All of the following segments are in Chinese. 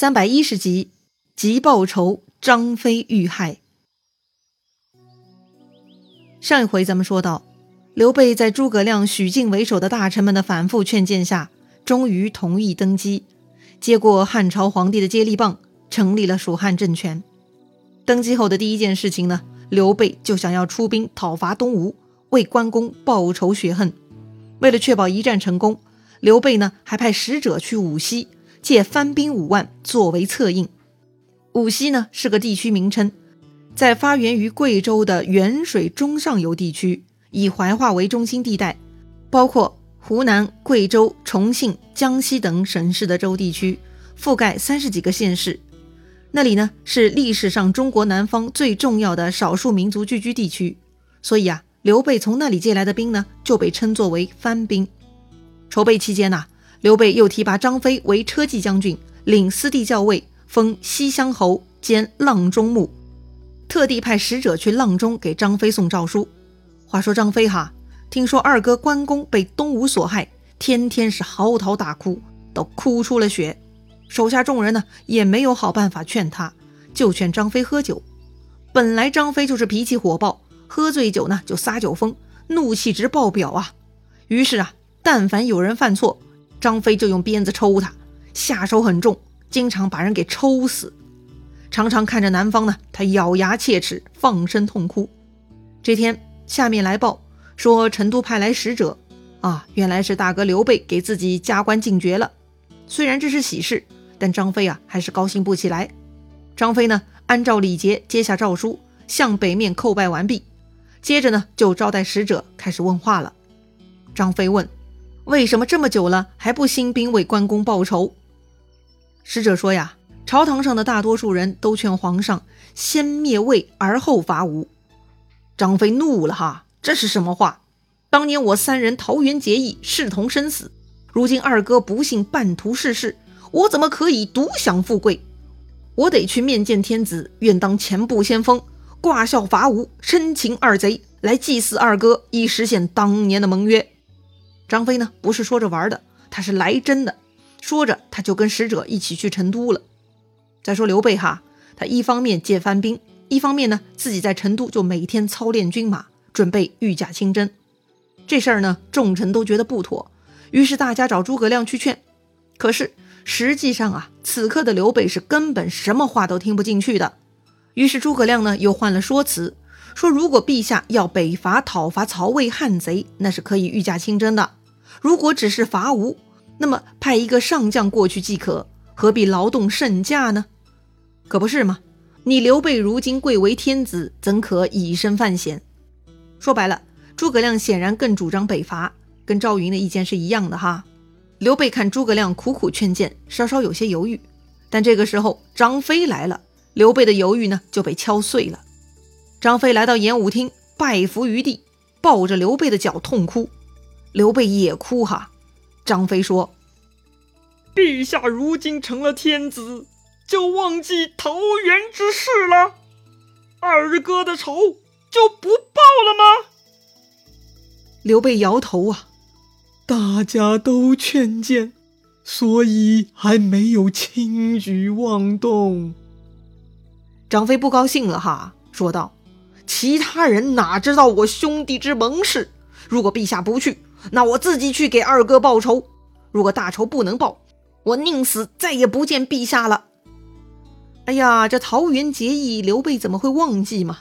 310集，急报仇，张飞遇害。上一回咱们说到，刘备在诸葛亮、许靖为首的大臣们的反复劝谏下，终于同意登基，接过汉朝皇帝的接力棒，成立了蜀汉政权。登基后的第一件事情呢，刘备就想要出兵讨伐东吴，为关公报仇雪恨。为了确保一战成功，刘备呢还派使者去武溪，借番兵5万作为策应。武溪呢是个地区名称，在发源于贵州的沅水中上游地区，以怀化为中心地带，包括湖南、贵州、重庆、江西等省市的州地区，覆盖30几个县市。那里呢是历史上中国南方最重要的少数民族聚居地区，所以啊，刘备从那里借来的兵呢就被称作为番兵。筹备期间啊，刘备又提拔张飞为车骑将军，领司地校尉，封西乡侯兼阆中牧，特地派使者去阆中给张飞送诏书。话说张飞哈，听说二哥关公被东吴所害，天天是嚎啕大哭，都哭出了血。手下众人呢也没有好办法劝他，就劝张飞喝酒。本来张飞就是脾气火爆，喝醉酒呢就撒酒疯，怒气值爆表啊。于是啊，但凡有人犯错，张飞就用鞭子抽他，下手很重，经常把人给抽死。常常看着南方呢，他咬牙切齿，放声痛哭。这天下面来报说成都派来使者啊，原来是大哥刘备给自己加官进爵了。虽然这是喜事，但张飞啊还是高兴不起来。张飞呢按照礼节接下诏书，向北面叩拜完毕，接着呢就招待使者，开始问话了。张飞问，为什么这么久了还不兴兵为关公报仇？使者说呀，朝堂上的大多数人都劝皇上先灭魏而后伐吴。张飞怒了哈，这是什么话？当年我3人桃园结义，誓同生死，如今二哥不幸半途逝世，我怎么可以独享富贵？我得去面见天子，愿当前部先锋，挂孝伐吴，生擒二贼，来祭祀二哥，以实现当年的盟约。张飞呢不是说着玩的，他是来真的。说着他就跟使者一起去成都了。再说刘备哈，他一方面借番兵，一方面呢自己在成都就每天操练军马，准备御驾亲征。这事儿呢众臣都觉得不妥，于是大家找诸葛亮去劝。可是实际上啊，此刻的刘备是根本什么话都听不进去的。于是诸葛亮呢又换了说辞，说如果陛下要北伐讨伐曹魏汉贼，那是可以御驾亲征的。如果只是伐吴，那么派一个上将过去即可，何必劳动圣驾呢？可不是吗？你刘备如今贵为天子，怎可以身犯险？说白了，诸葛亮显然更主张北伐，跟赵云的意见是一样的哈。刘备看诸葛亮苦苦劝谏，稍稍有些犹豫，但这个时候张飞来了，刘备的犹豫呢就被敲碎了。张飞来到演武厅，拜伏于地，抱着刘备的脚痛哭。刘备也哭哈。张飞说，陛下如今成了天子，就忘记桃园之事了，二哥的仇就不报了吗？刘备摇头啊，大家都劝谏，所以还没有轻举妄动。张飞不高兴了哈，说道，其他人哪知道我兄弟之盟誓，如果陛下不去，那我自己去给二哥报仇，如果大仇不能报，我宁死再也不见陛下了。哎呀，这桃园结义刘备怎么会忘记嘛？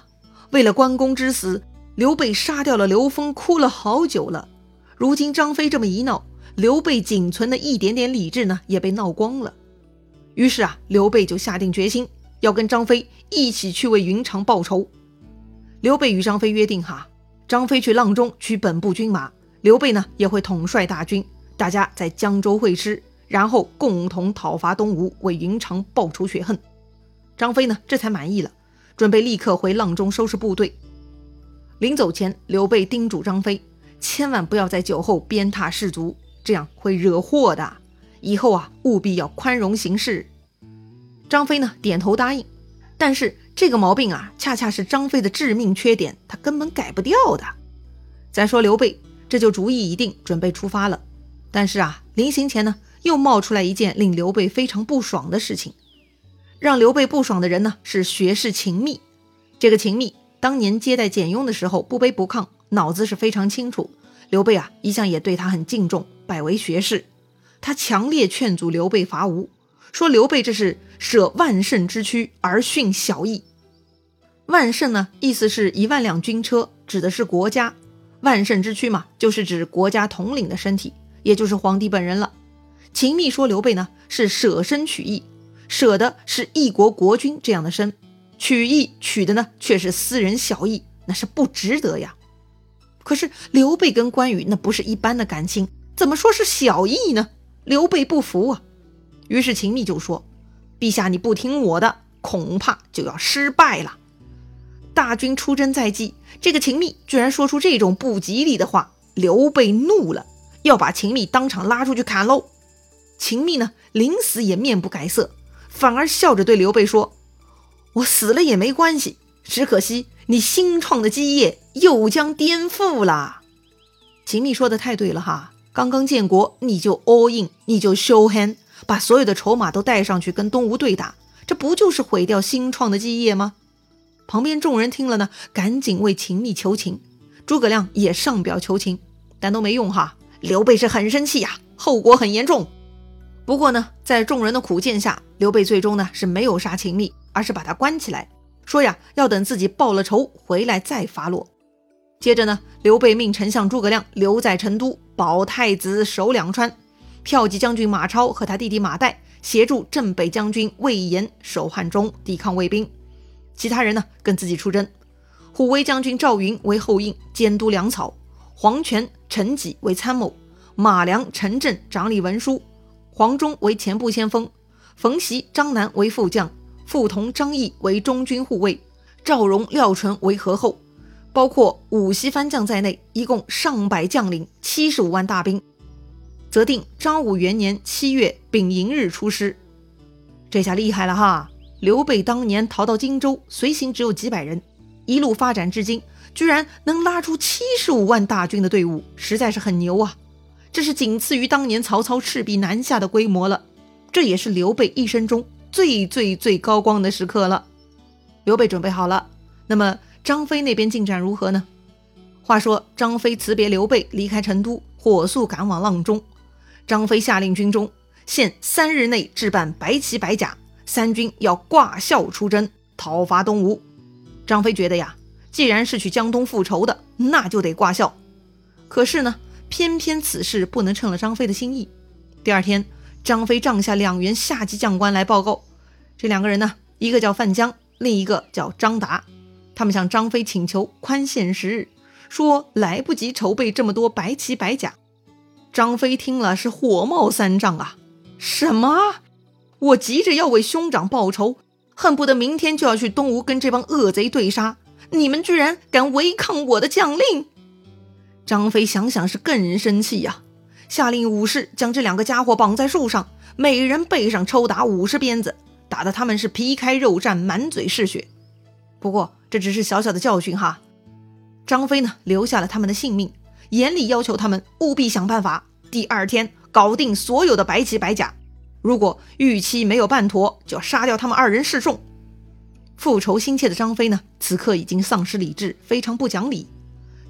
为了关公之死，刘备杀掉了刘封，哭了好久了。如今张飞这么一闹，刘备仅存的一点点理智呢也被闹光了。于是啊，刘备就下定决心要跟张飞一起去为云长报仇。刘备与张飞约定哈，张飞去阆中取本部军马，刘备呢也会统帅大军，大家在江州会师，然后共同讨伐东吴，为云长报仇雪恨。张飞呢这才满意了，准备立刻回阆中收拾部队。临走前，刘备叮嘱张飞，千万不要在酒后鞭挞士卒，这样会惹祸的，以后啊务必要宽容行事。张飞呢点头答应，但是这个毛病啊恰恰是张飞的致命缺点，他根本改不掉的。再说刘备这就主意已定，准备出发了。但是啊，临行前呢又冒出来一件令刘备非常不爽的事情，让刘备不爽的人呢是学士秦密。这个秦密当年接待简雍的时候不卑不亢，脑子是非常清楚，刘备啊一向也对他很敬重，拜为学士。他强烈劝阻刘备伐吴，说刘备这是舍万乘之躯而训小邑。万乘呢意思是1万辆军车，指的是国家，万乘之躯嘛就是指国家统领的身体，也就是皇帝本人了。秦密说刘备呢是舍身取义，舍的是一国国君这样的身，取义取的呢却是私人小义，那是不值得呀。可是刘备跟关羽那不是一般的感情，怎么说是小义呢？刘备不服啊，于是秦密就说，陛下你不听我的，恐怕就要失败了。大军出征在即，这个秦密居然说出这种不吉利的话，刘备怒了，要把秦密当场拉出去砍喽。秦密呢临死也面不改色，反而笑着对刘备说，我死了也没关系，只可惜你新创的基业又将颠覆了。秦密说的太对了哈，刚刚建国你就 all in， 你就 show hand， 把所有的筹码都带上去跟东吴对打，这不就是毁掉新创的基业吗？旁边众人听了呢赶紧为秦密求情，诸葛亮也上表求情，但都没用哈，刘备是很生气呀，后果很严重。不过呢在众人的苦谏下，刘备最终呢是没有杀秦密，而是把他关起来，说呀要等自己报了仇回来再发落。接着呢刘备命丞相诸葛亮留在成都，保太子守两川，骠骑将军马超和他弟弟马岱协助镇北将军魏延守汉中，抵抗魏兵。其他人呢跟自己出征，虎威将军赵云为后应，监督粮草，黄权、陈济为参谋，马良、陈震掌理文书，黄忠为前部先锋，冯袭、张南为副将，傅彤、张翼为中军护卫，赵荣、廖纯为合后，包括五溪番将在内，一共上百将领，75万大兵。则定张武元年7月丙寅日出师。这下厉害了哈，刘备当年逃到荆州，随行只有几百人，一路发展至今，居然能拉出75万大军的队伍，实在是很牛啊。这是仅次于当年曹操赤壁南下的规模了，这也是刘备一生中最高光的时刻了。刘备准备好了，那么张飞那边进展如何呢？话说张飞辞别刘备，离开成都，火速赶往阆中。张飞下令军中，限3日内置办白旗白甲，3军要挂孝出征，讨伐东吴。张飞觉得呀，既然是去江东复仇的，那就得挂孝。可是呢，偏偏此事不能称了张飞的心意。第二天，张飞帐下2员下级将官来报告，这2个人呢，一个叫范江，另一个叫张达。他们向张飞请求宽限10日，说来不及筹备这么多白旗白甲。张飞听了是火冒三丈啊，什么？我急着要为兄长报仇，恨不得明天就要去东吴跟这帮恶贼对杀，你们居然敢违抗我的将令！张飞想想是更生气呀，下令武士将这2个家伙绑在树上，每人背上抽打50鞭子，打得他们是皮开肉绽，满嘴是血。不过这只是小小的教训哈，张飞呢留下了他们的性命，严厉要求他们务必想办法第2天搞定所有的白旗白甲，如果预期没有办妥，就要杀掉他们2人示众。复仇心切的张飞呢此刻已经丧失理智，非常不讲理。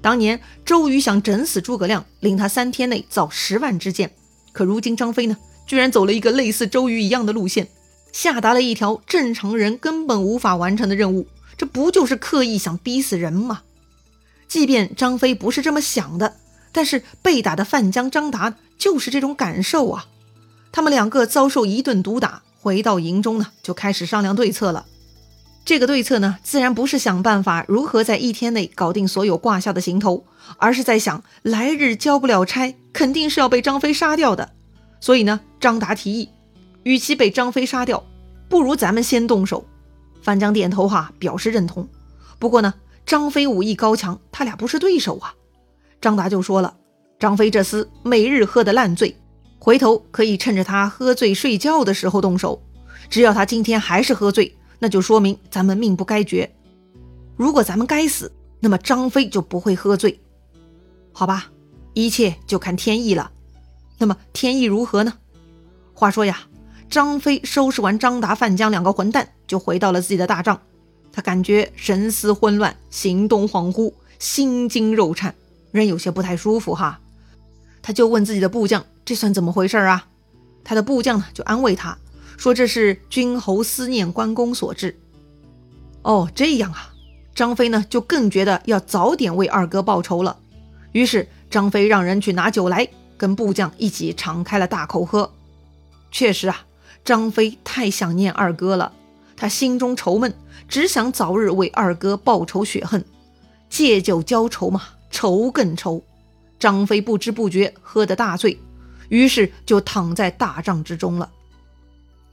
当年周瑜想整死诸葛亮，令他3天内造10万支箭，可如今张飞呢居然走了一个类似周瑜一样的路线，下达了一条正常人根本无法完成的任务，这不就是刻意想逼死人吗？即便张飞不是这么想的，但是被打的范江、张达就是这种感受啊。他们2个遭受一顿毒打，回到营中呢就开始商量对策了。这个对策呢自然不是想办法如何在1天内搞定所有挂孝的行头，而是在想来日交不了差，肯定是要被张飞杀掉的。所以呢张达提议，与其被张飞杀掉，不如咱们先动手。范江点头哈，表示认同。不过呢张飞武艺高强，他俩不是对手啊。张达就说了，张飞这厮每日喝得烂醉，回头可以趁着他喝醉睡觉的时候动手，只要他今天还是喝醉，那就说明咱们命不该绝。如果咱们该死，那么张飞就不会喝醉。好吧，一切就看天意了。那么天意如何呢？话说呀，张飞收拾完张达、范江两个混蛋，就回到了自己的大帐。他感觉神思混乱，行动恍惚，心惊肉颤，人有些不太舒服哈。他就问自己的部将，这算怎么回事啊？他的部将呢，就安慰他说，这是君侯思念关公所致。哦，这样啊。张飞呢就更觉得要早点为二哥报仇了，于是张飞让人去拿酒来，跟部将一起敞开了大口喝。确实啊，张飞太想念二哥了，他心中愁闷，只想早日为二哥报仇雪恨，借酒浇愁嘛，愁更愁。张飞不知不觉喝得大醉，于是就躺在大帐之中了。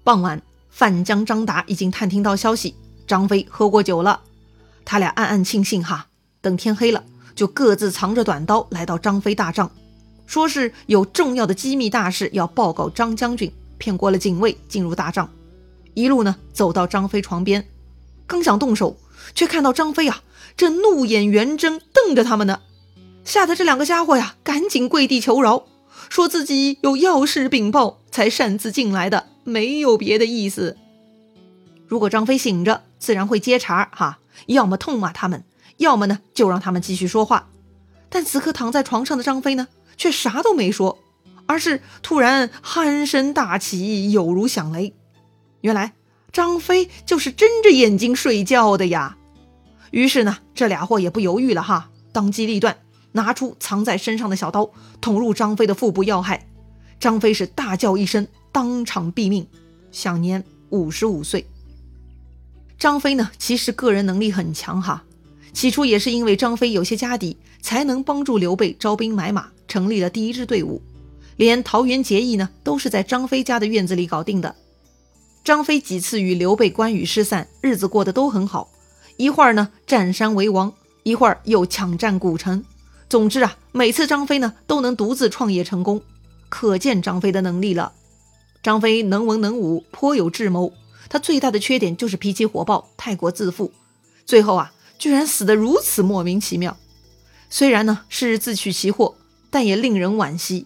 傍晚，范江、张达已经探听到消息，张飞喝过酒了，他俩暗暗庆幸哈，等天黑了就各自藏着短刀来到张飞大帐，说是有重要的机密大事要报告张将军，骗过了警卫进入大帐。一路呢走到张飞床边，刚想动手，却看到张飞啊正怒眼圆睁瞪着他们呢，吓得这两个家伙呀赶紧跪地求饶，说自己有要事禀报才擅自进来的，没有别的意思。如果张飞醒着，自然会接茬哈，要么痛骂他们，要么呢就让他们继续说话。但此刻躺在床上的张飞呢却啥都没说，而是突然鼾声大起，有如响雷。原来张飞就是睁着眼睛睡觉的呀。于是呢这俩货也不犹豫了哈，当机立断，拿出藏在身上的小刀捅入张飞的腹部要害。张飞是大叫一声，当场毙命，享年55岁。张飞呢其实个人能力很强哈，起初也是因为张飞有些家底，才能帮助刘备招兵买马，成立了第一支队伍。连桃园结义呢都是在张飞家的院子里搞定的。张飞几次与刘备、关羽失散，日子过得都很好，一会儿呢占山为王，一会儿又抢占古城，总之啊每次张飞呢都能独自创业成功，可见张飞的能力了。张飞能文能武，颇有智谋，他最大的缺点就是脾气火爆，太过自负，最后啊居然死得如此莫名其妙。虽然呢是自取其祸，但也令人惋惜。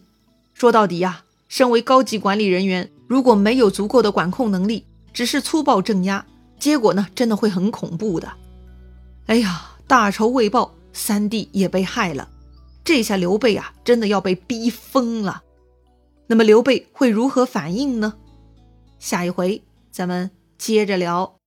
说到底啊，身为高级管理人员，如果没有足够的管控能力，只是粗暴镇压，结果呢真的会很恐怖的。哎呀，大仇未报，三弟也被害了，这下刘备啊真的要被逼疯了。那么刘备会如何反应呢？下一回咱们接着聊。